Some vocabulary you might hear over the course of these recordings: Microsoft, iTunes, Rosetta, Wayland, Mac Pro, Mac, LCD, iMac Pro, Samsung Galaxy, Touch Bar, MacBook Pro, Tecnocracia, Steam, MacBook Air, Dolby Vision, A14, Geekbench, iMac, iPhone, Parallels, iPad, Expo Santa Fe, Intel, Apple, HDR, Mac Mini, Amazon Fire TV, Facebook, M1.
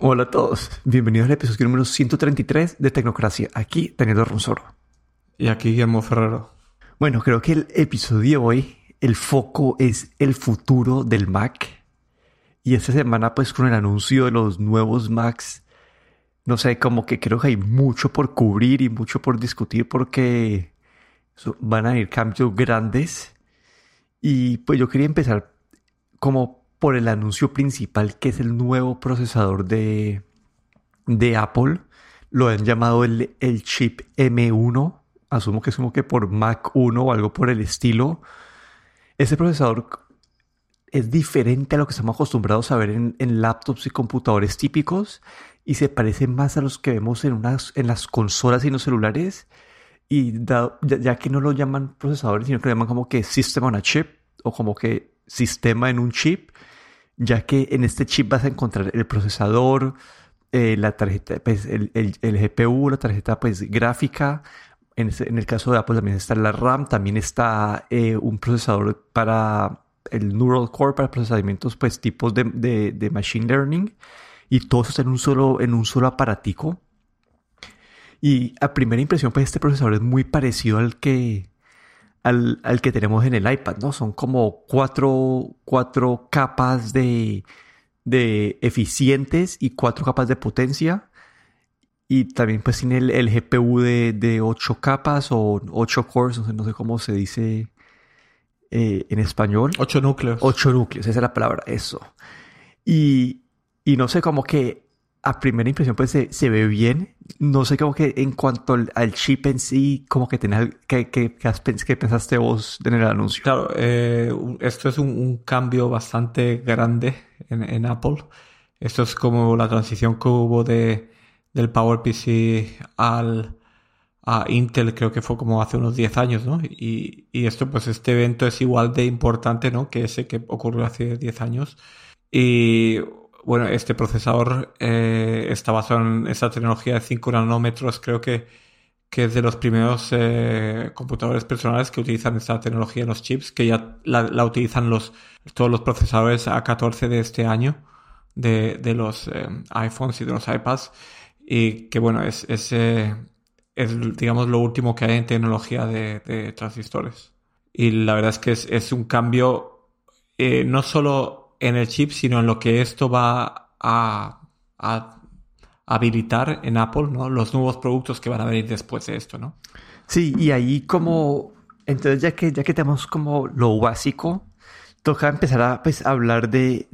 Hola a todos, bienvenidos al episodio número 133 de Tecnocracia. Aquí Daniel Ronsoro. Y aquí Guillermo Ferrero. Bueno, creo que el episodio de hoy, el foco es el futuro del Mac. Y esta semana pues con el anuncio de los nuevos Macs, no sé, como que creo que hay mucho por cubrir y mucho por discutir porque van a haber cambios grandes. Y pues yo quería empezar como por el anuncio principal, que es el nuevo procesador de Apple. Lo han llamado el chip M1. Asumo que es como que por Mac 1 o algo por el estilo. Este procesador es diferente a lo que estamos acostumbrados a ver en laptops y computadores típicos, y se parece más a los que vemos en las consolas y en los celulares. Y ya que no lo llaman procesadores, sino que lo llaman como que System on a Chip, o como que sistema en un chip, ya que en este chip vas a encontrar el procesador, la tarjeta, pues el GPU, la tarjeta pues gráfica. En el caso de Apple también está la RAM, también está un procesador para el Neural Core, para procesamientos pues tipos de Machine Learning, y todo eso está en un solo aparatico. Y a primera impresión pues este procesador es muy parecido al que tenemos en el iPad, ¿no? Son como cuatro capas de eficientes y 4 capas de potencia. Y también pues tiene el GPU de 8 capas o 8 cores, no sé cómo se dice en español. 8 núcleos. 8 núcleos, esa es la palabra, eso. Y no sé, como que a primera impresión pues se ve bien. No sé, como que en cuanto al chip en sí, como que tenés que pensaste vos en el anuncio. Claro, esto es un cambio bastante grande en Apple. Esto es como la transición que hubo del PowerPC a Intel, creo que fue como hace unos 10 años, ¿no? Y esto, pues este evento es igual de importante, ¿no?, que ese que ocurrió hace 10 años. Y bueno, este procesador está basado en esta tecnología de 5 nanómetros. Creo que es de los primeros computadores personales que utilizan esta tecnología en los chips, que ya la utilizan todos los procesadores A14 de este año, de los iPhones y de los iPads. Y que bueno, es digamos lo último que hay en tecnología de transistores. Y la verdad es que es un cambio no solo en el chip, sino en lo que esto va a habilitar en Apple, ¿no? Los nuevos productos que van a venir después de esto, ¿no? Sí, y ahí como... Entonces, ya que tenemos como lo básico, toca empezar a pues, hablar de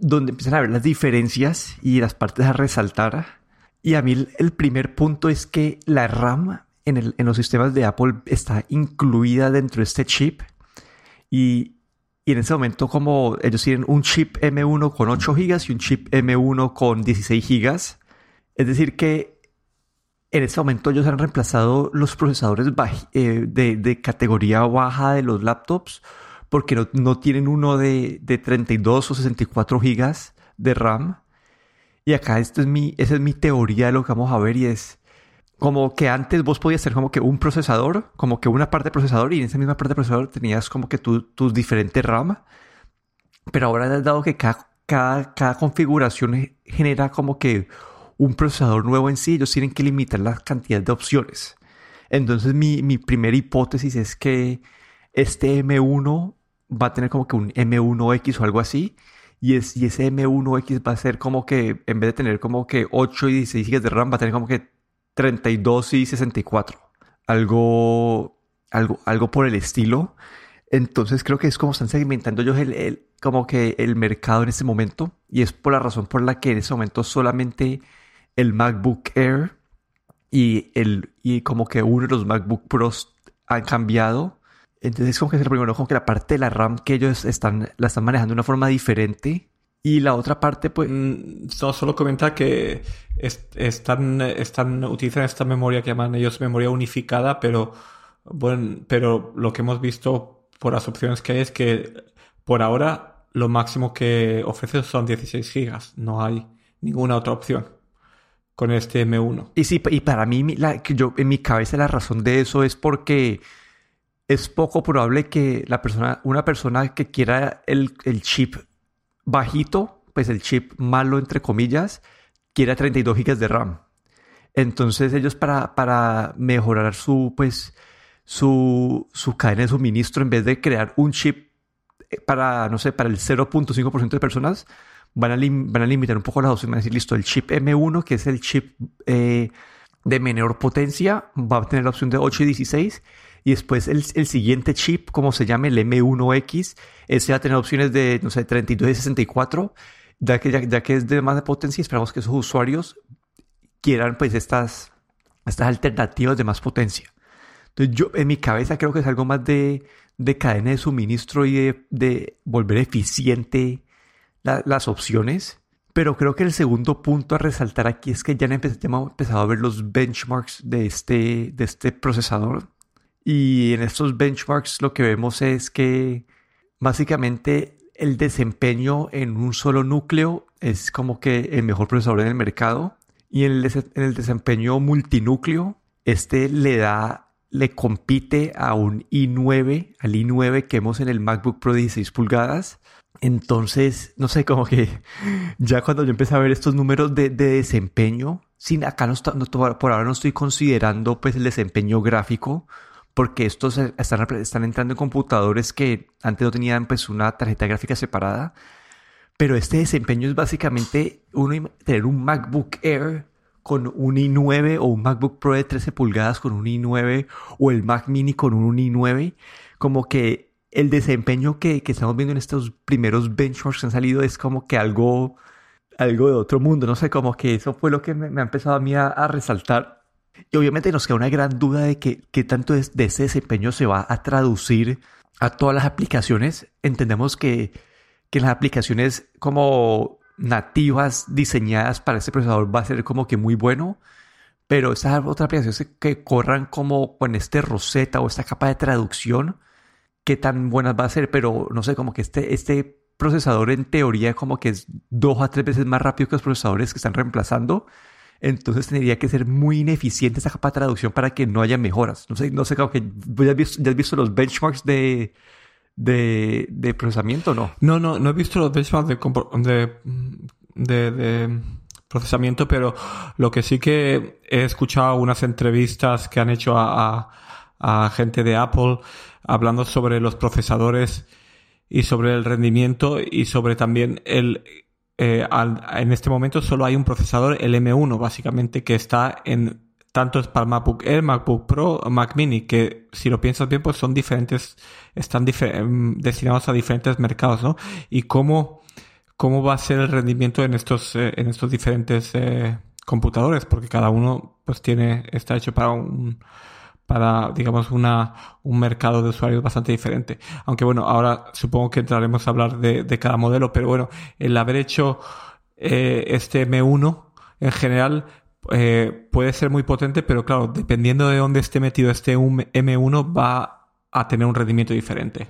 donde empiezan a ver las diferencias y las partes a resaltar. Y a mí el primer punto es que la RAM en los sistemas de Apple está incluida dentro de este chip. Y en ese momento, como ellos tienen un chip M1 con 8 GB y un chip M1 con 16 GB, es decir que en ese momento ellos han reemplazado los procesadores de categoría baja de los laptops, porque no tienen uno de 32 o 64 GB de RAM. Y acá esa es mi teoría de lo que vamos a ver, y es como que antes vos podías tener como que un procesador, como que una parte de procesador, y en esa misma parte de procesador tenías como que tus diferentes RAM. Pero ahora, dado que cada configuración genera como que un procesador nuevo en sí, ellos tienen que limitar la cantidad de opciones. Entonces mi primera hipótesis es que este M1 va a tener como que un M1X o algo así. Y ese M1X va a ser como que, en vez de tener como que 8 y 16 GB de RAM, va a tener como que 32 y 64. Algo por el estilo. Entonces creo que es como están segmentando ellos como que el mercado en este momento. Y es por la razón por la que en este momento solamente el MacBook Air y como que uno de los MacBook Pros han cambiado. Entonces como que es el primero, como que la parte de la RAM que ellos la están manejando de una forma diferente. Y la otra parte, pues... No, solo comentar que utilizan esta memoria que llaman ellos memoria unificada, pero lo que hemos visto por las opciones que hay es que por ahora lo máximo que ofrecen son 16 GB. No hay ninguna otra opción con este M1. Y sí, y para mí, en mi cabeza la razón de eso es porque... Es poco probable que una persona que quiera el chip bajito, pues el chip malo, entre comillas, que era 32 GB de RAM. Entonces ellos para mejorar su cadena de suministro, en vez de crear un chip para, no sé, para el 0.5% de personas, van a limitar un poco las opciones. Van a decir, listo, el chip M1, que es el chip de menor potencia, va a tener la opción de 8 y 16. Y después el siguiente chip, como se llame, el M1X, ese va a tener opciones de, no sé, 32 y 64. Ya que es de más de potencia, esperamos que esos usuarios quieran, pues, estas alternativas de más potencia. Entonces, yo en mi cabeza creo que es algo más de cadena de suministro y de volver eficiente las opciones. Pero creo que el segundo punto a resaltar aquí es que ya hemos empezado a ver los benchmarks de este procesador. Y en estos benchmarks lo que vemos es que básicamente el desempeño en un solo núcleo es como que el mejor procesador en el mercado. Y en el desempeño multinúcleo, este le compite a un i9, al i9 que vemos en el MacBook Pro de 16 pulgadas. Entonces, no sé, como que ya cuando yo empecé a ver estos números de desempeño, por ahora no estoy considerando, pues, el desempeño gráfico, porque estos están entrando en computadores que antes no tenían, pues, una tarjeta gráfica separada. Pero este desempeño es básicamente tener un MacBook Air con un i9 o un MacBook Pro de 13 pulgadas con un i9 o el Mac Mini con un i9. Como que el desempeño que estamos viendo en estos primeros benchmarks que han salido es como que algo de otro mundo. No sé, como que eso fue lo que me ha empezado a mí a resaltar. Y obviamente nos queda una gran duda de qué tanto de ese desempeño se va a traducir a todas las aplicaciones. Entendemos que las aplicaciones como nativas diseñadas para este procesador va a ser como que muy bueno, pero esas otras aplicaciones que corran como con este Rosetta o esta capa de traducción, ¿qué tan buenas va a ser? Pero no sé, como que este procesador en teoría como que es 2 a 3 veces más rápido que los procesadores que están reemplazando, entonces tendría que ser muy ineficiente esa capa de traducción para que no haya mejoras. No sé, como que ya has visto los benchmarks de procesamiento, ¿no? No he visto los benchmarks de procesamiento, pero lo que sí que he escuchado unas entrevistas que han hecho a gente de Apple hablando sobre los procesadores y sobre el rendimiento y sobre también en este momento solo hay un procesador, el M1, básicamente, que está en tanto es para MacBook Air, MacBook Pro, Mac Mini, que si lo piensas bien, pues son diferentes, están destinados a diferentes mercados, ¿no? Y cómo va a ser el rendimiento en estos diferentes computadores, porque cada uno, pues, está hecho para digamos, un mercado de usuarios bastante diferente. Aunque bueno, ahora supongo que entraremos a hablar de cada modelo, pero bueno, el haber hecho este M1 en general puede ser muy potente, pero claro, dependiendo de dónde esté metido este M1 va a tener un rendimiento diferente.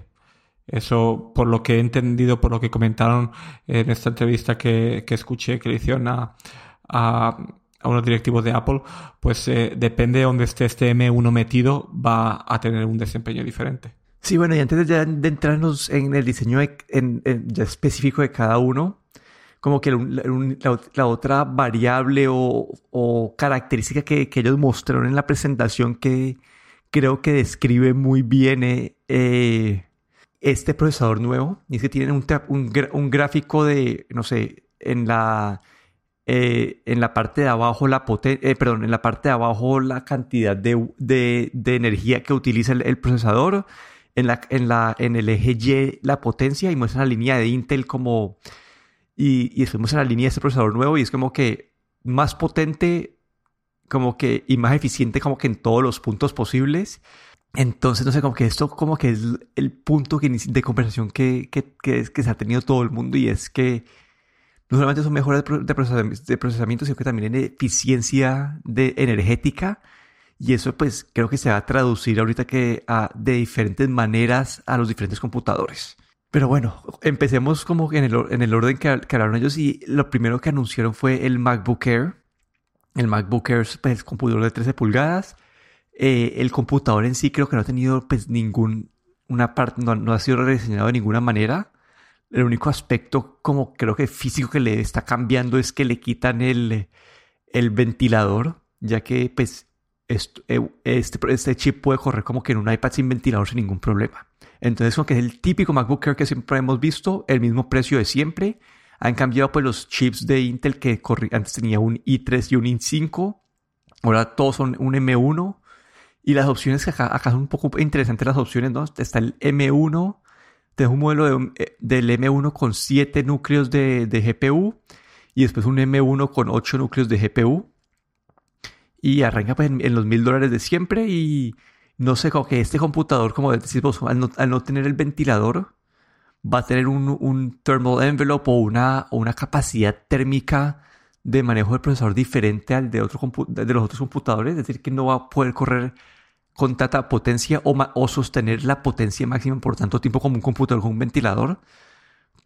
Eso, por lo que he entendido, por lo que comentaron en esta entrevista que escuché, que le hicieron a unos directivos de Apple, pues depende de dónde esté este M1 metido, va a tener un desempeño diferente. Sí, bueno, y antes de entrarnos en el diseño ya específico de cada uno, como que la otra variable o característica que ellos mostraron en la presentación que creo que describe muy bien este procesador nuevo, y es que tienen un gráfico de, no sé, en la parte de abajo la cantidad de energía que utiliza el procesador, en el eje Y la potencia, y muestra la línea de Intel como... Y estamos en la línea de este procesador nuevo, y es como que más potente y más eficiente como que en todos los puntos posibles. Entonces, no sé, como que esto como que es el punto de conversación que se ha tenido todo el mundo, y es que no solamente son mejoras de procesamiento, sino que también en eficiencia energética, y eso, pues, creo que se va a traducir ahorita de diferentes maneras a los diferentes computadores. Pero bueno, empecemos como en el orden que hablaron ellos, y lo primero que anunciaron fue el MacBook Air. El MacBook Air es, pues, computador de 13 pulgadas. El computador en sí creo que no ha tenido, pues, no ha sido rediseñado de ninguna manera. El único aspecto como creo que físico que le está cambiando es que le quitan el ventilador, ya que pues este chip puede correr como que en un iPad sin ventilador sin ningún problema. Entonces como que es el típico MacBook Air que siempre hemos visto, el mismo precio de siempre. Han cambiado pues los chips de Intel que antes tenía un i3 y un i5, ahora todos son un M1. Y las opciones que acá son un poco interesantes las opciones, ¿no? Está el M1, tenés un modelo del M1 con 7 núcleos de GPU y después un M1 con 8 núcleos de GPU. Y arranca pues en los $1,000 de siempre. Y no sé, como que este computador, como decís vos, al no tener el ventilador, va a tener un thermal envelope o una capacidad térmica de manejo del procesador diferente al de los otros computadores. Es decir, que no va a poder correr con tanta potencia o sostener la potencia máxima por tanto tiempo como un computador con un ventilador.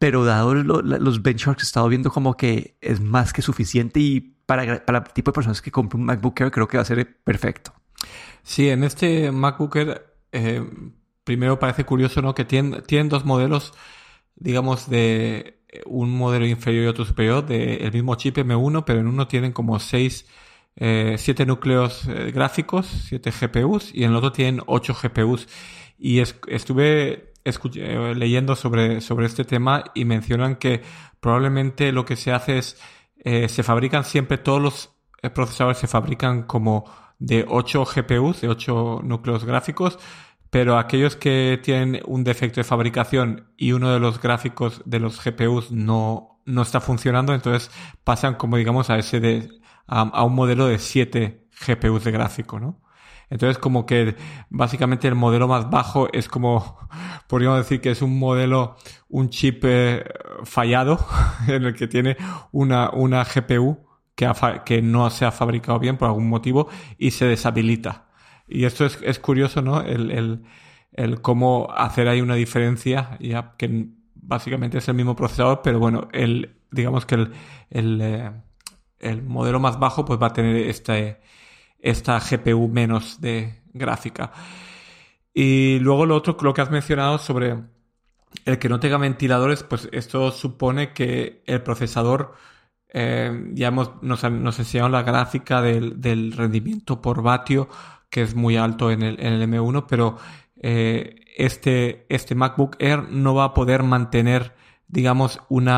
Pero dado los benchmarks he estado viendo como que es más que suficiente y para el tipo de personas que compren un MacBook Air creo que va a ser perfecto. Sí, en este MacBook Air primero parece curioso, ¿no? Que tienen dos modelos, digamos, de un modelo inferior y otro superior del mismo chip M1, pero en uno tienen como 7 núcleos gráficos, 7 GPUs, y en el otro tienen 8 GPUs. Y estuve leyendo sobre este tema y mencionan que probablemente lo que se hace es, se fabrican siempre, todos los procesadores se fabrican como de 8 GPUs, de 8 núcleos gráficos, pero aquellos que tienen un defecto de fabricación y uno de los gráficos de los GPUs no está funcionando, entonces pasan como digamos a un modelo de 7 GPUs de gráfico, ¿no? Entonces como que básicamente el modelo más bajo es como, podríamos decir que es un modelo, un chip fallado en el que tiene una GPU que no se ha fabricado bien por algún motivo y se deshabilita. Y esto es curioso, ¿no? El cómo hacer ahí una diferencia, ya que básicamente es el mismo procesador, pero bueno, digamos que el modelo más bajo pues va a tener esta GPU menos de gráfica. Y luego lo otro, lo que has mencionado sobre el que no tenga ventiladores, pues esto supone que el procesador, nos enseñaron la gráfica del rendimiento por vatio, que es muy alto en el M1, pero este MacBook Air no va a poder mantener, digamos, un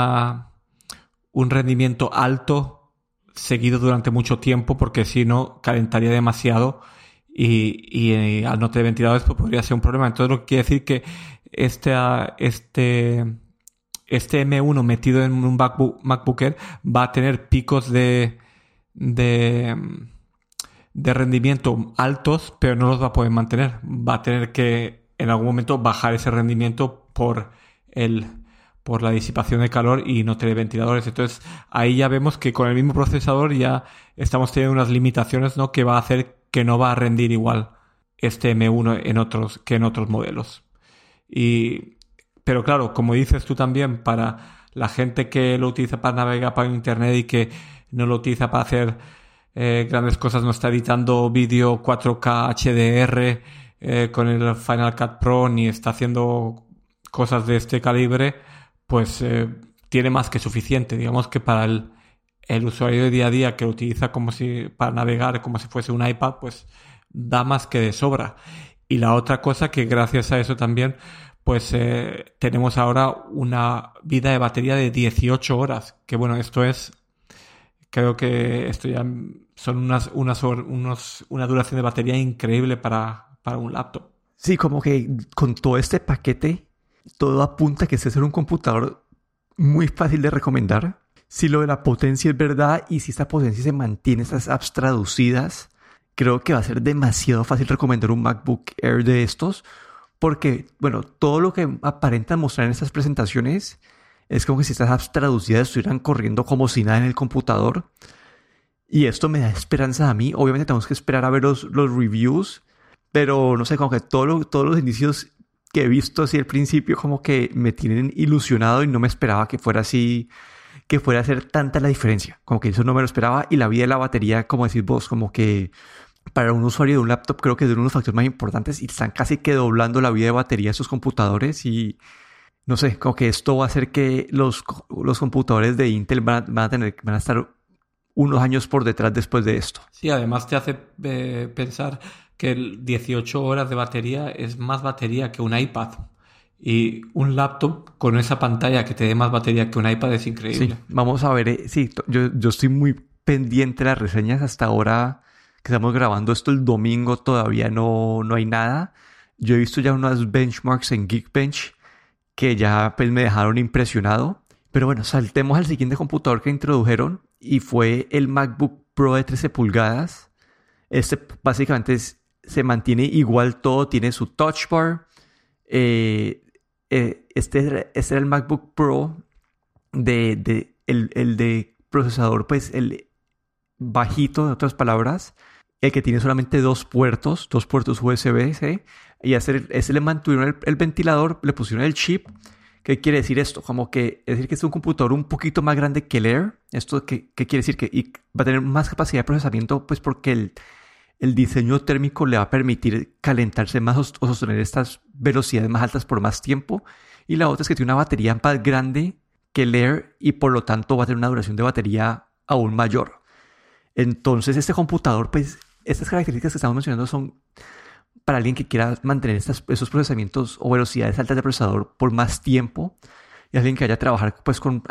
rendimiento alto seguido durante mucho tiempo, porque si no, calentaría demasiado y al no tener ventiladores pues, podría ser un problema. Entonces lo que quiere decir que este M1 metido en un MacBook Air va a tener picos de rendimiento altos, pero no los va a poder mantener. Va a tener que en algún momento bajar ese rendimiento por la disipación de calor y no tener ventiladores. Entonces ahí ya vemos que con el mismo procesador ya estamos teniendo unas limitaciones, ¿no? Que va a hacer que no va a rendir igual este M1 que en otros modelos. Pero claro, como dices tú también, para la gente que lo utiliza para navegar para internet y que no lo utiliza para hacer grandes cosas, no está editando vídeo 4K HDR con el Final Cut Pro ni está haciendo cosas de este calibre, pues tiene más que suficiente. Digamos que para el usuario de día a día que lo utiliza para navegar como si fuese un iPad, pues da más que de sobra. Y la otra cosa que gracias a eso también pues tenemos ahora una vida de batería de 18 horas, que bueno, creo que esto ya son una duración de batería increíble para un laptop. Sí, como que con todo este paquete, todo apunta a que este será un computador muy fácil de recomendar. Si lo de la potencia es verdad y si esta potencia se mantiene, estas apps traducidas, creo que va a ser demasiado fácil recomendar un MacBook Air de estos. Porque, bueno, todo lo que aparentan mostrar en estas presentaciones es como que si estas apps traducidas estuvieran corriendo como si nada en el computador. Y esto me da esperanza a mí. Obviamente tenemos que esperar a ver los reviews. Pero no sé, como que todos los indicios que he visto así al principio como que me tienen ilusionado y no me esperaba que fuera así, que fuera a ser tanta la diferencia. Como que eso no me lo esperaba. Y la vida de la batería, como decís vos, como que para un usuario de un laptop creo que es uno de los factores más importantes y están casi que doblando la vida de batería de sus computadores y no sé, como que esto va a hacer que los computadores de Intel van a estar unos años por detrás después de esto. Sí, además te hace pensar que 18 horas de batería es más batería que un iPad. Y un laptop con esa pantalla que te dé más batería que un iPad es increíble. Sí, vamos a ver. Sí, yo estoy muy pendiente de las reseñas. Hasta ahora que estamos grabando esto el domingo todavía no hay nada. Yo he visto ya unas benchmarks en Geekbench que ya pues, me dejaron impresionado. Pero bueno, saltemos al siguiente computador que introdujeron y fue el MacBook Pro de 13 pulgadas. Este básicamente se mantiene igual todo. Tiene su Touch Bar. Este era el MacBook Pro el de procesador, pues el bajito, en otras palabras, el que tiene solamente dos puertos USB-C, y ese le mantuvieron el ventilador, le pusieron el chip. ¿Qué quiere decir esto? Como que es decir que es un computador un poquito más grande que el Air. Esto ¿qué quiere decir? Que va a tener más capacidad de procesamiento, pues porque el diseño térmico le va a permitir calentarse más o sostener estas velocidades más altas por más tiempo. Y la otra es que tiene una batería más grande que el Air y por lo tanto va a tener una duración de batería aún mayor. Entonces este computador, pues estas características que estamos mencionando son para alguien que quiera mantener esos procesamientos o velocidades altas de procesador por más tiempo y alguien que vaya a trabajar pues con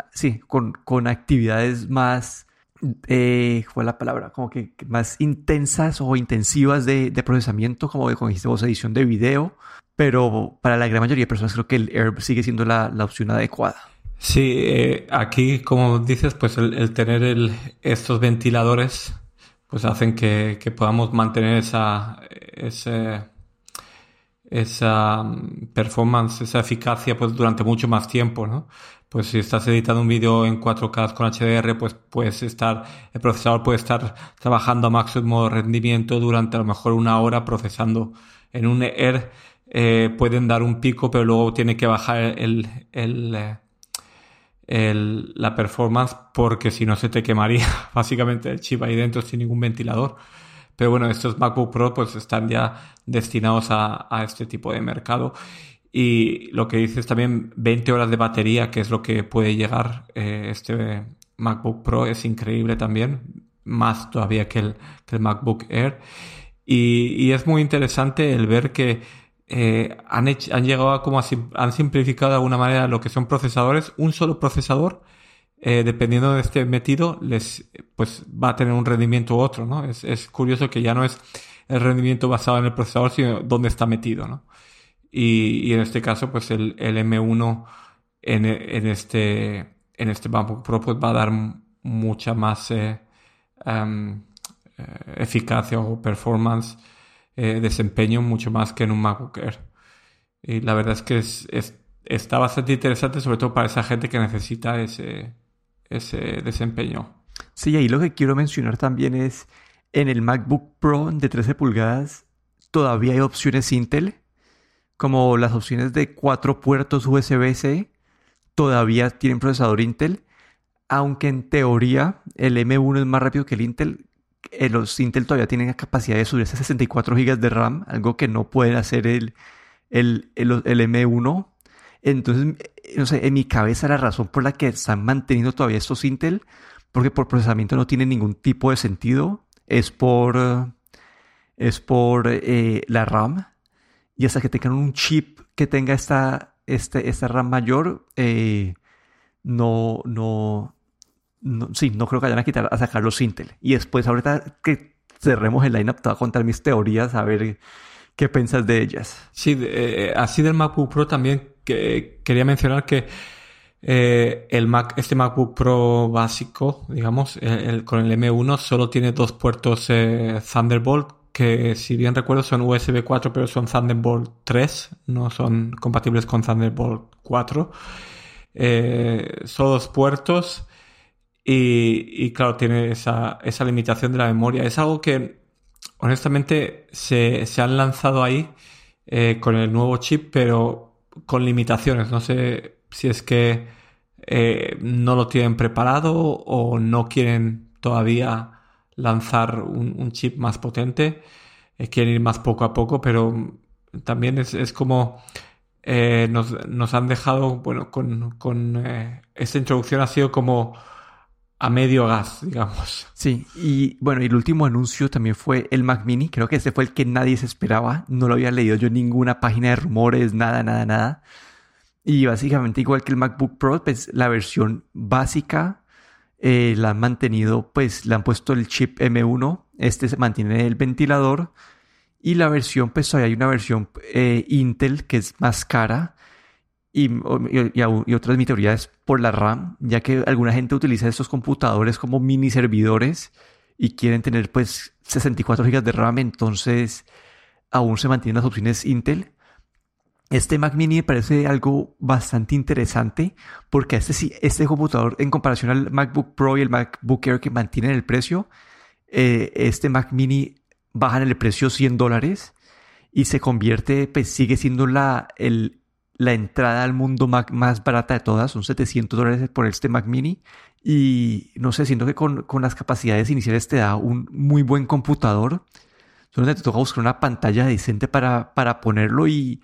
actividades más... fue la palabra, como que más intensas o intensivas de procesamiento, como dijiste vos, edición de video, pero para la gran mayoría de personas creo que el Air sigue siendo la opción adecuada. Sí, aquí como dices, pues el tener estos ventiladores pues hacen que podamos mantener esa performance, esa eficacia pues durante mucho más tiempo, ¿no? Pues si estás editando un vídeo en 4K con HDR, pues el procesador puede estar trabajando a máximo rendimiento durante a lo mejor una hora procesando. En un Air pueden dar un pico, pero luego tiene que bajar la performance porque si no se te quemaría básicamente el chip ahí dentro sin ningún ventilador. Pero bueno, estos MacBook Pro pues están ya destinados a este tipo de mercado. Y lo que dices también, 20 horas de batería, que es lo que puede llegar este MacBook Pro, es increíble también, más todavía que el MacBook Air. Y es muy interesante el ver que han llegado a han simplificado de alguna manera lo que son procesadores. Un solo procesador, dependiendo de este metido, pues va a tener un rendimiento u otro, ¿no? Es curioso que ya no es el rendimiento basado en el procesador, sino dónde está metido, ¿no? Y en este caso, pues el M1 en este MacBook Pro pues va a dar mucha más eficacia o performance, desempeño, mucho más que en un MacBook Air. Y la verdad es que está bastante interesante, sobre todo para esa gente que necesita ese desempeño. Sí, ahí lo que quiero mencionar también es, en el MacBook Pro de 13 pulgadas todavía hay opciones Intel, como las opciones de 4 puertos USB-C todavía tienen procesador Intel, aunque en teoría el M1 es más rápido que el Intel. Los Intel todavía tienen la capacidad de subir hasta 64 GB de RAM, algo que no pueden hacer el M1. Entonces, no sé, en mi cabeza la razón por la que están manteniendo todavía estos Intel, porque por procesamiento no tiene ningún tipo de sentido, es por la RAM. Y hasta que tengan un chip que tenga esta RAM mayor, no creo que vayan a sacar los Intel. Y después, ahorita que cerremos el lineup, te voy a contar mis teorías, a ver qué piensas de ellas. Sí, así del MacBook Pro también quería mencionar que este MacBook Pro básico, digamos, con el M1 solo tiene 2 puertos Thunderbolt, que si bien recuerdo son USB 4, pero son Thunderbolt 3, no son compatibles con Thunderbolt 4. Solo 2 puertos y claro, tiene esa limitación de la memoria. Es algo que honestamente se han lanzado ahí con el nuevo chip, pero con limitaciones. No sé si es que no lo tienen preparado o no quieren todavía lanzar un chip más potente, quieren ir más poco a poco, pero también es como nos han dejado, bueno, con esta introducción ha sido como a medio gas, digamos. Sí, y bueno, el último anuncio también fue el Mac Mini. Creo que ese fue el que nadie se esperaba. No lo había leído yo en ninguna página de rumores, nada. Y básicamente igual que el MacBook Pro, pues la versión básica la han mantenido, pues le han puesto el chip M1. Este se mantiene el ventilador. Y la versión, pues todavía hay una versión Intel que es más cara. Y otra de mis teorías es por la RAM, ya que alguna gente utiliza estos computadores como mini servidores y quieren tener pues 64 GB de RAM, entonces aún se mantienen las opciones Intel. Este Mac Mini me parece algo bastante interesante porque este computador, en comparación al MacBook Pro y el MacBook Air que mantienen el precio, este Mac Mini bajan el precio $100 y se convierte, pues sigue siendo la entrada al mundo Mac más barata de todas. Son $700 por este Mac Mini. Y no sé, siento que con las capacidades iniciales te da un muy buen computador. Solo te toca buscar una pantalla decente para ponerlo y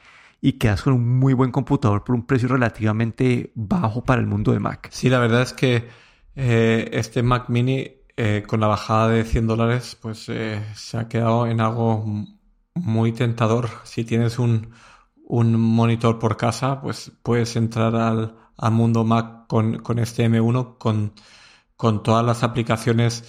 quedas con un muy buen computador por un precio relativamente bajo para el mundo de Mac. Sí, la verdad es que este Mac Mini con la bajada de $100 pues se ha quedado en algo muy tentador. Si tienes un monitor por casa, pues puedes entrar al mundo Mac con este M1, con todas las aplicaciones,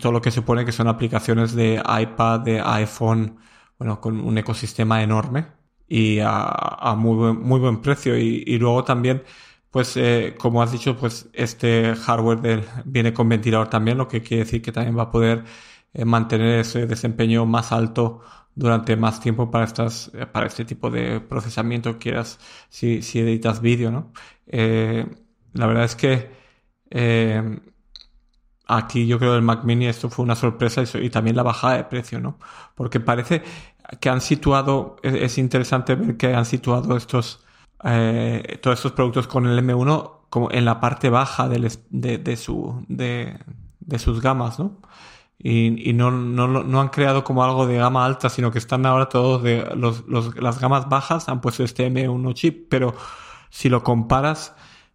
todo lo que supone que son aplicaciones de iPad, de iPhone, bueno, con un ecosistema enorme y a muy buen precio. Y luego también, pues como has dicho, pues este hardware viene con ventilador también, lo que quiere decir que también va a poder mantener ese desempeño más alto durante más tiempo para este tipo de procesamiento quieras, si editas vídeo, ¿no? La verdad es que aquí yo creo que el Mac Mini esto fue una sorpresa y también la bajada de precio, ¿no? Porque parece que han situado, es interesante ver que han situado todos estos productos con el M1 como en la parte baja de sus gamas, ¿no? Y no han creado como algo de gama alta, sino que están ahora todos de las gamas bajas, han puesto este M1 chip, pero si lo comparas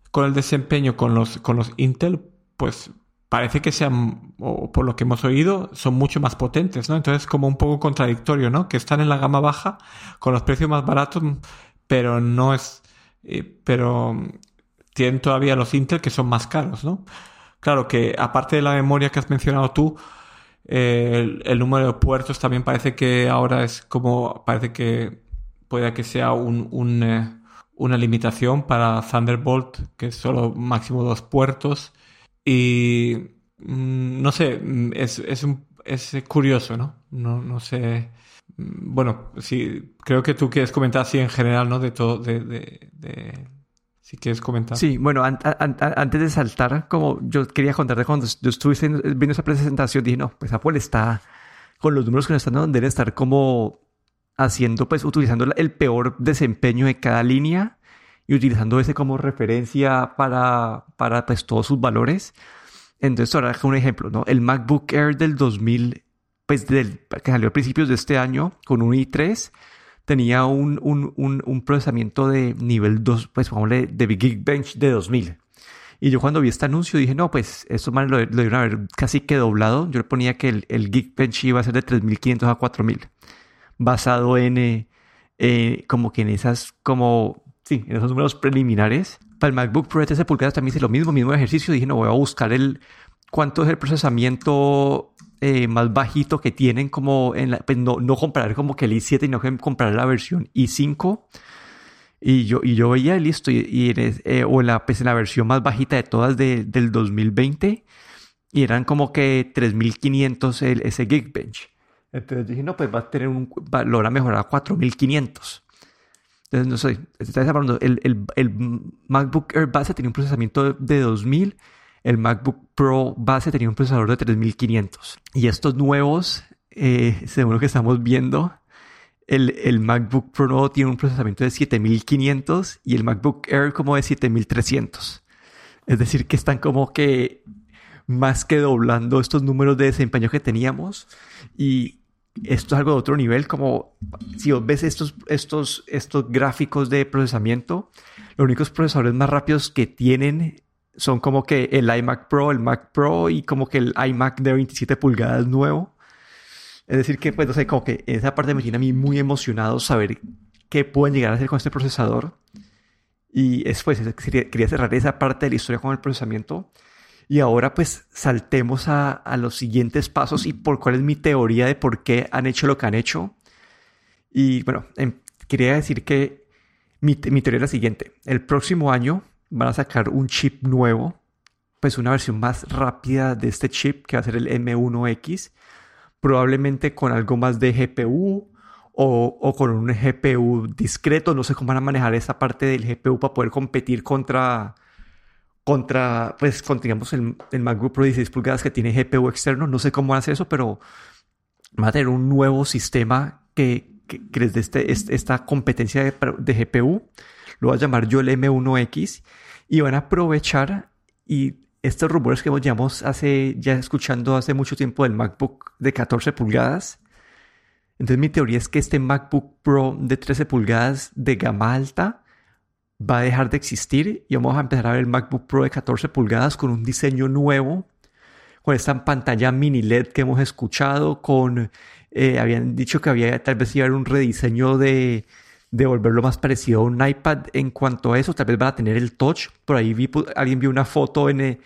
con el desempeño con los Intel, pues parece que sean, o por lo que hemos oído, son mucho más potentes, ¿no? Entonces como un poco contradictorio, ¿no? Que están en la gama baja con los precios más baratos, pero no es... pero tienen todavía los Intel que son más caros, ¿no? Claro que aparte de la memoria que has mencionado tú, el número de puertos también parece que ahora es como... Parece que puede que sea una limitación para Thunderbolt, que es solo máximo 2 puertos. Y no sé, es curioso, ¿no? No sé... Bueno, sí, creo que tú quieres comentar así en general, ¿no? De todo... Si quieres comentar. Sí, bueno, antes de saltar, como yo quería contarte, cuando yo estuve viendo esa presentación, dije, no, pues Apple está con los números que nos están dando, deben estar como haciendo, pues utilizando el peor desempeño de cada línea y utilizando ese como referencia para pues todos sus valores. Entonces, ahora un ejemplo, ¿no? El MacBook Air del 2000, pues que salió a principios de este año con un i3, tenía un procesamiento de nivel 2, pues vamos a decir, de Geekbench de 2000. Y yo cuando vi este anuncio dije, no, pues esto mal lo dieron a ver casi que doblado. Yo le ponía que el Geekbench iba a ser de 3.500 a 4.000. Basado como que en esas, como, sí, en esos números preliminares. Para el MacBook Pro de 13 pulgadas también hice lo mismo ejercicio. Dije, no, voy a buscar cuánto es el procesamiento más bajito que tienen, como pues no comparar como que el i7 y no comparar la versión i5, y yo veía listo pues en la versión más bajita de todas del 2020 y eran como que 3.500 ese Geekbench. Entonces dije, no, pues va a tener lo van a mejorar a 4.500. Entonces no sé, está hablando el MacBook Air base tenía un procesamiento de 2000. El MacBook Pro base tenía un procesador de 3500. Y estos nuevos, según lo que estamos viendo, el MacBook Pro nuevo tiene un procesamiento de 7500 y el MacBook Air como de 7300. Es decir, que están como que más que doblando estos números de desempeño que teníamos. Y esto es algo de otro nivel. Como si vos ves estos gráficos de procesamiento, los únicos procesadores más rápidos que tienen son como que el iMac Pro, el Mac Pro y como que el iMac de 27 pulgadas nuevo. Es decir que, pues, no sé, como que esa parte me tiene a mí muy emocionado saber qué pueden llegar a hacer con este procesador. Y después quería cerrar esa parte de la historia con el procesamiento. Y ahora, pues, saltemos a los siguientes pasos y por cuál es mi teoría de por qué han hecho lo que han hecho. Y, bueno, quería decir que mi teoría es la siguiente. El próximo año van a sacar un chip nuevo, pues una versión más rápida de este chip, que va a ser el M1X. Probablemente con algo más de GPU o con un GPU discreto. No sé cómo van a manejar esa parte del GPU para poder competir contra digamos, el MacBook Pro 16 pulgadas que tiene GPU externo. No sé cómo van a hacer eso, pero van a tener un nuevo sistema que les dé esta competencia de GPU. Lo voy a llamar yo el M1X. Y van a aprovechar y estos rumores que llevamos escuchando hace mucho tiempo del MacBook de 14 pulgadas. Entonces mi teoría es que este MacBook Pro de 13 pulgadas de gama alta va a dejar de existir y vamos a empezar a ver el MacBook Pro de 14 pulgadas con un diseño nuevo, con esta pantalla mini LED que hemos escuchado, habían dicho que tal vez iba a haber un rediseño de volverlo más parecido a un iPad en cuanto a eso. Tal vez van a tener el Touch. Por ahí alguien vio una foto en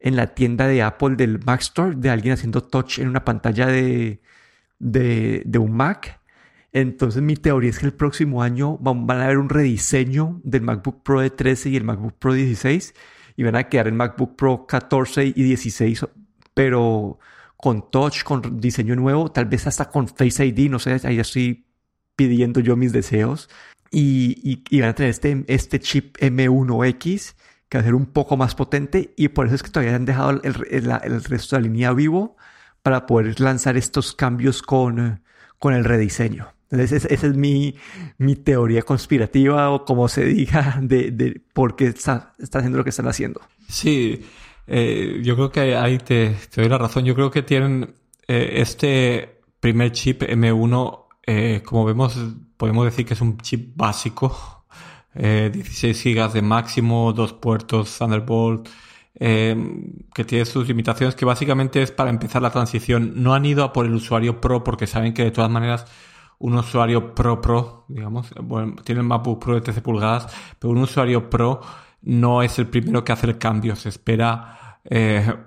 la tienda de Apple del Mac Store de alguien haciendo Touch en una pantalla de un Mac. Entonces mi teoría es que el próximo año van a haber un rediseño del MacBook Pro de 13 y el MacBook Pro 16 y van a quedar el MacBook Pro 14 y 16, pero con Touch, con diseño nuevo, tal vez hasta con Face ID, no sé, ahí estoy pidiendo yo mis deseos. Y van a tener este chip M1X que va a ser un poco más potente y por eso es que todavía han dejado el resto de la línea vivo para poder lanzar estos cambios con el rediseño. Entonces esa es mi teoría conspirativa o como se diga de por qué está haciendo lo que están haciendo. Sí, yo creo que ahí te doy la razón. Yo creo que tienen este primer chip M1, como vemos, podemos decir que es un chip básico, 16 GB de máximo, 2 puertos Thunderbolt, que tiene sus limitaciones, que básicamente es para empezar la transición. No han ido a por el usuario Pro porque saben que de todas maneras un usuario Pro, digamos, bueno, tiene el MacBook Pro de 13 pulgadas, pero un usuario Pro no es el primero que hace el cambio. Se espera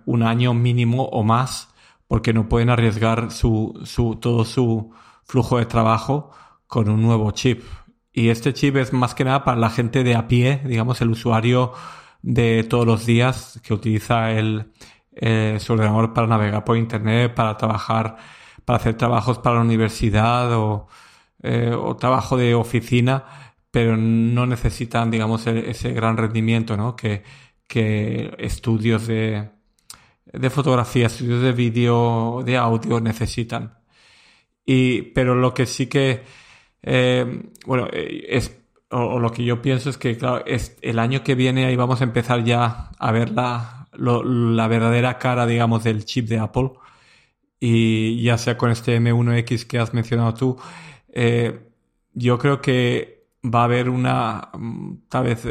un año mínimo o más porque no pueden arriesgar todo su flujo de trabajo con un nuevo chip. Y este chip es más que nada para la gente de a pie, digamos, el usuario de todos los días que utiliza su ordenador para navegar por internet, para trabajar, para hacer trabajos para la universidad o trabajo de oficina, pero no necesitan, digamos, ese gran rendimiento, ¿no? que estudios de fotografía, estudios de vídeo, de audio necesitan. Pero lo que sí que lo que yo pienso es que, claro, el año que viene ahí vamos a empezar ya a ver la verdadera cara, digamos, del chip de Apple. Y ya sea con este M1X que has mencionado tú, yo creo que va a haber tal vez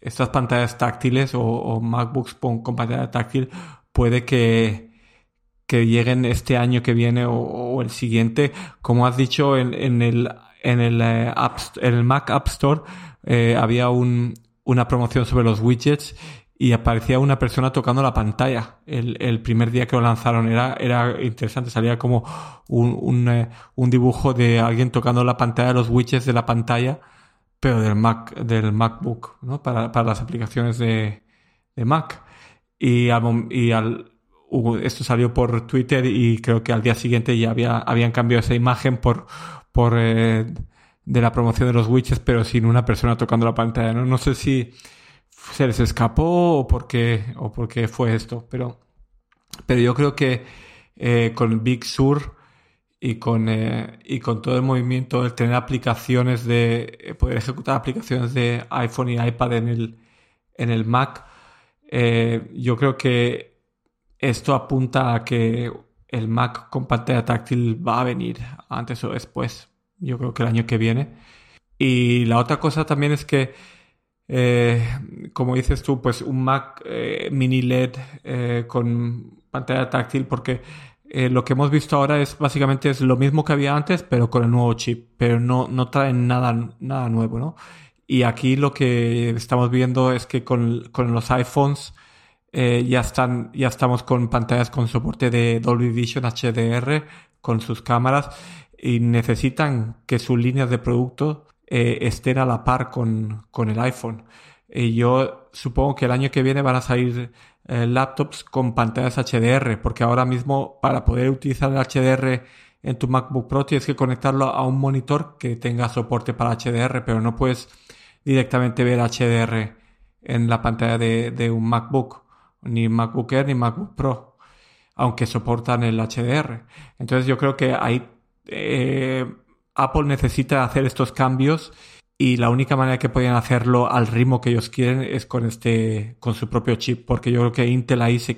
estas pantallas táctiles o MacBooks con pantalla táctil puede que lleguen este año que viene o el siguiente. Como has dicho, en el Mac App Store había una promoción sobre los widgets y aparecía una persona tocando la pantalla. El primer día que lo lanzaron era interesante. Salía como un dibujo de alguien tocando la pantalla, los widgets de la pantalla, pero del MacBook, ¿no? Para las aplicaciones de Mac. Esto salió por Twitter y creo que al día siguiente ya habían cambiado esa imagen por de la promoción de los widgets, pero sin una persona tocando la pantalla. No sé si se les escapó o por qué fue esto, pero yo creo que con Big Sur y con todo el movimiento de tener aplicaciones de poder ejecutar aplicaciones de iPhone y iPad en el Mac, yo creo que esto apunta a que el Mac con pantalla táctil va a venir antes o después. Yo creo que el año que viene. Y la otra cosa también es que, como dices tú, pues un Mac mini LED con pantalla táctil, porque lo que hemos visto ahora es básicamente es lo mismo que había antes, pero con el nuevo chip, pero no traen nada nuevo, ¿no? Y aquí lo que estamos viendo es que con los iPhones ya estamos con pantallas con soporte de Dolby Vision, HDR, con sus cámaras, y necesitan que sus líneas de producto estén a la par con el iPhone. Y yo supongo que el año que viene van a salir laptops con pantallas HDR, porque ahora mismo para poder utilizar el HDR en tu MacBook Pro tienes que conectarlo a un monitor que tenga soporte para HDR, pero no puedes directamente ver HDR en la pantalla de un MacBook, ni MacBook Air ni MacBook Pro, aunque soportan el HDR. Entonces yo creo que ahí Apple necesita hacer estos cambios, y la única manera que pueden hacerlo al ritmo que ellos quieren es con su propio chip, porque yo creo que Intel ahí se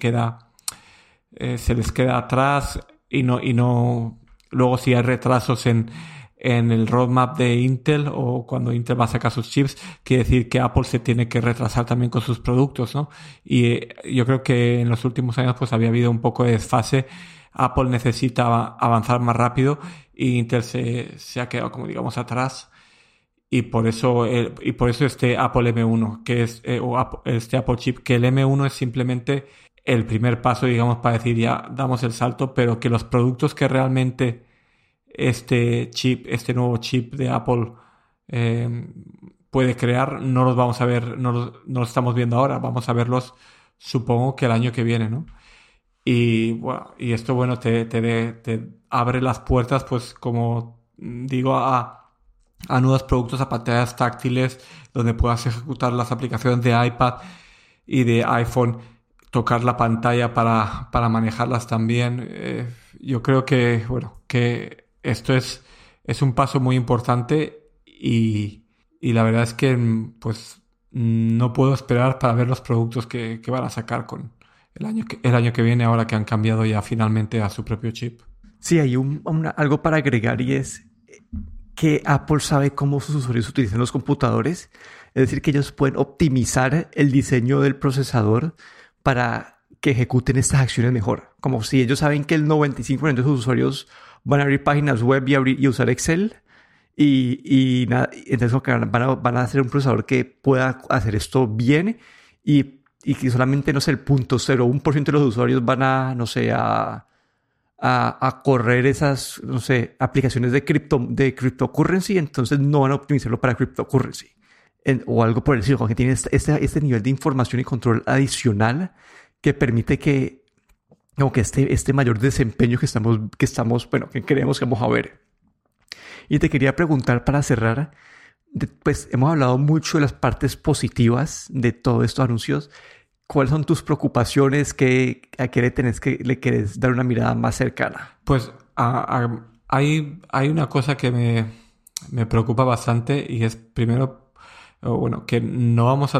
les queda atrás, y no luego si hay retrasos en el roadmap de Intel, o cuando Intel va a sacar sus chips, quiere decir que Apple se tiene que retrasar también con sus productos, ¿no? Y yo creo que en los últimos años pues había habido un poco de desfase. Apple necesita avanzar más rápido y Intel se ha quedado, como digamos, atrás, y por eso este Apple M1 que es este Apple chip, que el M1 es simplemente el primer paso, digamos, para decir ya damos el salto, pero que los productos que realmente este nuevo chip de Apple puede crear, no los vamos a ver, no los estamos viendo ahora, vamos a verlos supongo que el año que viene, ¿no? Y bueno, y esto bueno te abre las puertas, pues como digo, a nuevos productos, a pantallas táctiles donde puedas ejecutar las aplicaciones de iPad y de iPhone, tocar la pantalla para manejarlas también. Yo creo que bueno, que esto es un paso muy importante, y la verdad es que pues no puedo esperar para ver los productos que van a sacar con el año que viene, ahora que han cambiado ya finalmente a su propio chip. Sí, hay algo para agregar, y es que Apple sabe cómo sus usuarios utilizan los computadores. Es decir, que ellos pueden optimizar el diseño del procesador para que ejecuten estas acciones mejor. Como si ellos saben que el 95% de sus usuarios van a abrir páginas web y usar Excel, entonces van a hacer un procesador que pueda hacer esto bien, y que solamente, no sé, el 0.01% de los usuarios van a, no sé, a correr esas, no sé, aplicaciones de cryptocurrency, entonces no van a optimizarlo para cryptocurrency o algo por el estilo, que tiene este nivel de información y control adicional que permite que como que este mayor desempeño que creemos que vamos a ver. Y te quería preguntar para cerrar, pues hemos hablado mucho de las partes positivas de todos estos anuncios. ¿Cuáles son tus preocupaciones? ¿A qué le querés dar una mirada más cercana? Pues hay una cosa que me preocupa bastante, y es primero, bueno, que no hemos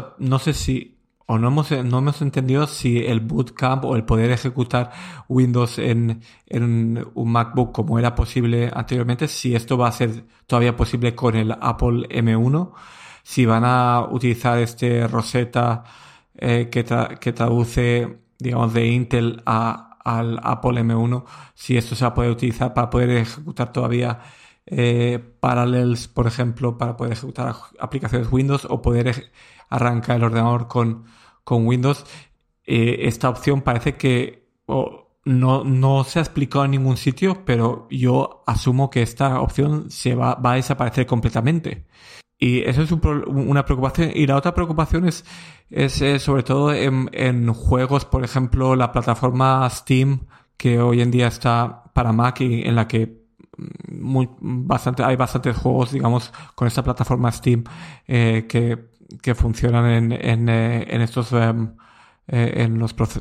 entendido si el bootcamp o el poder ejecutar Windows en un MacBook como era posible anteriormente, si esto va a ser todavía posible con el Apple M1, si van a utilizar este Rosetta que traduce, digamos, de Intel al Apple M1, si esto se va a poder utilizar para poder ejecutar todavía Parallels, por ejemplo, para poder ejecutar aplicaciones Windows, o poder arrancar el ordenador con Windows. Esta opción parece que no se ha explicado en ningún sitio, pero yo asumo que esta opción va a desaparecer completamente. Y eso es una preocupación. Y la otra preocupación es sobre todo en juegos, por ejemplo, la plataforma Steam, que hoy en día está para Mac, y en la que hay bastantes juegos, digamos, con esta plataforma Steam que funcionan en estos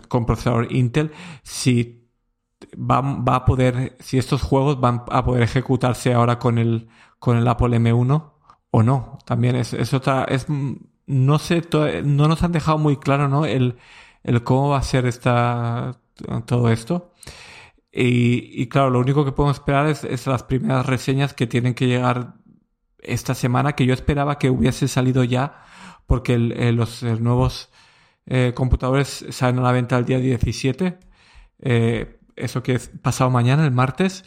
con procesador Intel. Si estos juegos van a poder ejecutarse ahora con el Apple M1. O no, también no sé, no nos han dejado muy claro, ¿no? el cómo va a ser todo esto. Y claro, lo único que podemos esperar es las primeras reseñas que tienen que llegar esta semana, que yo esperaba que hubiese salido ya, porque los nuevos computadores salen a la venta el día 17, eso que es pasado mañana, el martes,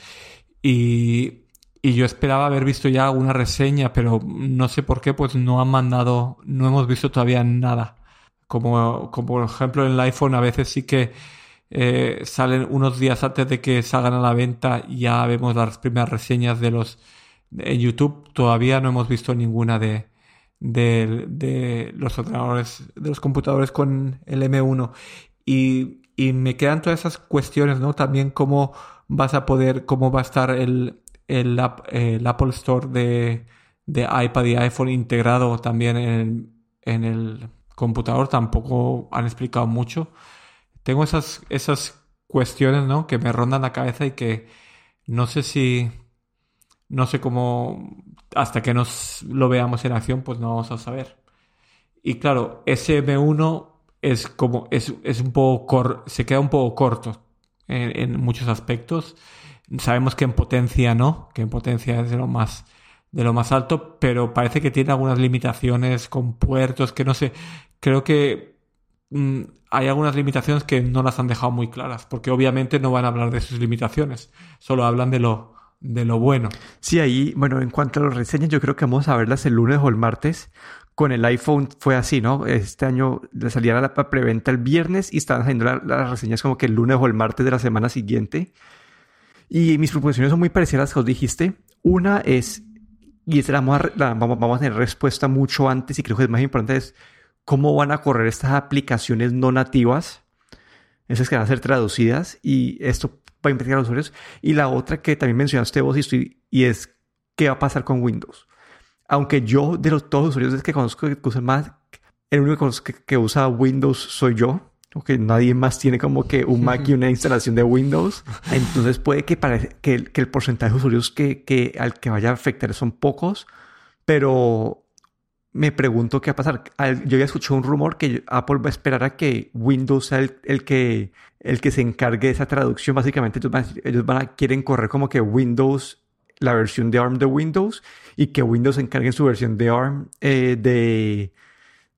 y yo esperaba haber visto ya alguna reseña, pero no sé por qué, pues no han mandado, no hemos visto todavía nada. Como por ejemplo en el iPhone a veces sí que salen unos días antes de que salgan a la venta y ya vemos las primeras reseñas de los en YouTube. Todavía no hemos visto ninguna de los ordenadores, de los computadores con el M1, y me quedan todas esas cuestiones, ¿no? También cómo va a estar el Apple Store de iPad y iPhone integrado también en el computador. Tampoco han explicado mucho. Tengo esas cuestiones, ¿no?, que me rondan la cabeza y que no sé cómo, hasta que nos lo veamos en acción, pues no vamos a saber. Y claro, ese M1 es un poco se queda un poco corto en muchos aspectos. Sabemos que en potencia no, que en potencia es de lo más alto, pero parece que tiene algunas limitaciones con puertos que no sé. Creo que hay algunas limitaciones que no las han dejado muy claras, porque obviamente no van a hablar de sus limitaciones, solo hablan de lo bueno. Sí, ahí, bueno, en cuanto a las reseñas, yo creo que vamos a verlas el lunes o el martes. Con el iPhone fue así, ¿no? Este año le salían a la preventa el viernes y estaban saliendo las reseñas como que el lunes o el martes de la semana siguiente. Y mis proposiciones son muy parecidas a las que os dijiste. Una es, y esta vamos a tener respuesta mucho antes, y creo que es más importante, es cómo van a correr estas aplicaciones no nativas, esas que van a ser traducidas, y esto va a implicar a los usuarios. Y la otra que también mencionaste vos, y es qué va a pasar con Windows. Aunque yo, de todos los usuarios que conozco que usan Mac, el único que usa Windows soy yo. Okay, nadie más tiene como que un Mac y una instalación de Windows. Entonces puede que el porcentaje de usuarios al que vaya a afectar son pocos, pero me pregunto qué va a pasar. Yo ya escuché un rumor que Apple va a esperar a que Windows sea el que se encargue de esa traducción. Básicamente quieren correr como que Windows, la versión de ARM de Windows, y que Windows se encargue en su versión de ARM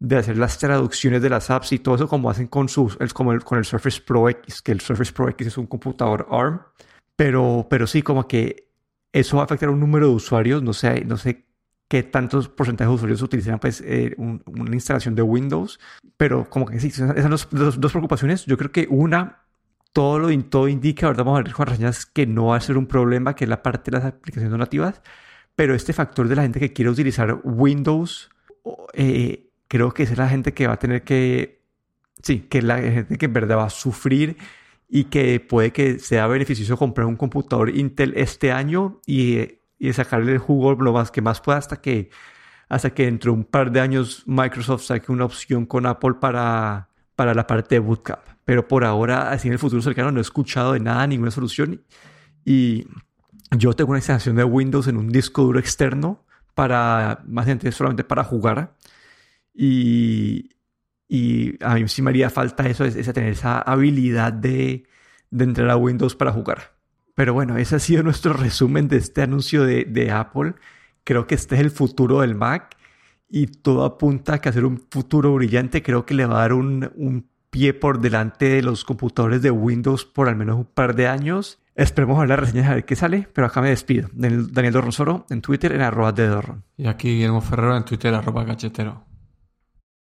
de hacer las traducciones de las apps y todo eso, como hacen con el Surface Pro X, que el Surface Pro X es un computador ARM. Pero sí, como que eso va a afectar a un número de usuarios. No sé qué tantos porcentajes de usuarios utilizan pues, una instalación de Windows, pero como que sí, esas son las dos preocupaciones. Yo creo que una, todo indica, ahorita vamos a ver con reseñas, que no va a ser un problema, que es la parte de las aplicaciones no nativas, pero este factor de la gente que quiere utilizar Windows, creo que esa es la gente que va a tener que, sí, que es la gente que en verdad va a sufrir, y que puede que sea beneficioso comprar un computador Intel este año y sacarle el jugo lo más que más pueda, hasta que dentro de un par de años Microsoft saque una opción con Apple para la parte de bootcamp. Pero por ahora, así en el futuro cercano, no he escuchado de nada, ninguna solución. Y yo tengo una instalación de Windows en un disco duro externo, más gente solamente para jugar. Y a mí sí me haría falta eso, es tener esa habilidad de entrar a Windows para jugar. Pero bueno, ese ha sido nuestro resumen de este anuncio de Apple. Creo que este es el futuro del Mac, y todo apunta a que hacer un futuro brillante. Creo que le va a dar un pie por delante de los computadores de Windows por al menos un par de años. Esperemos ver las reseñas, a ver qué sale, pero acá me despido. Daniel Ronsoro en Twitter en @dedorron. Y aquí Guillermo Ferrero en Twitter @cachetero.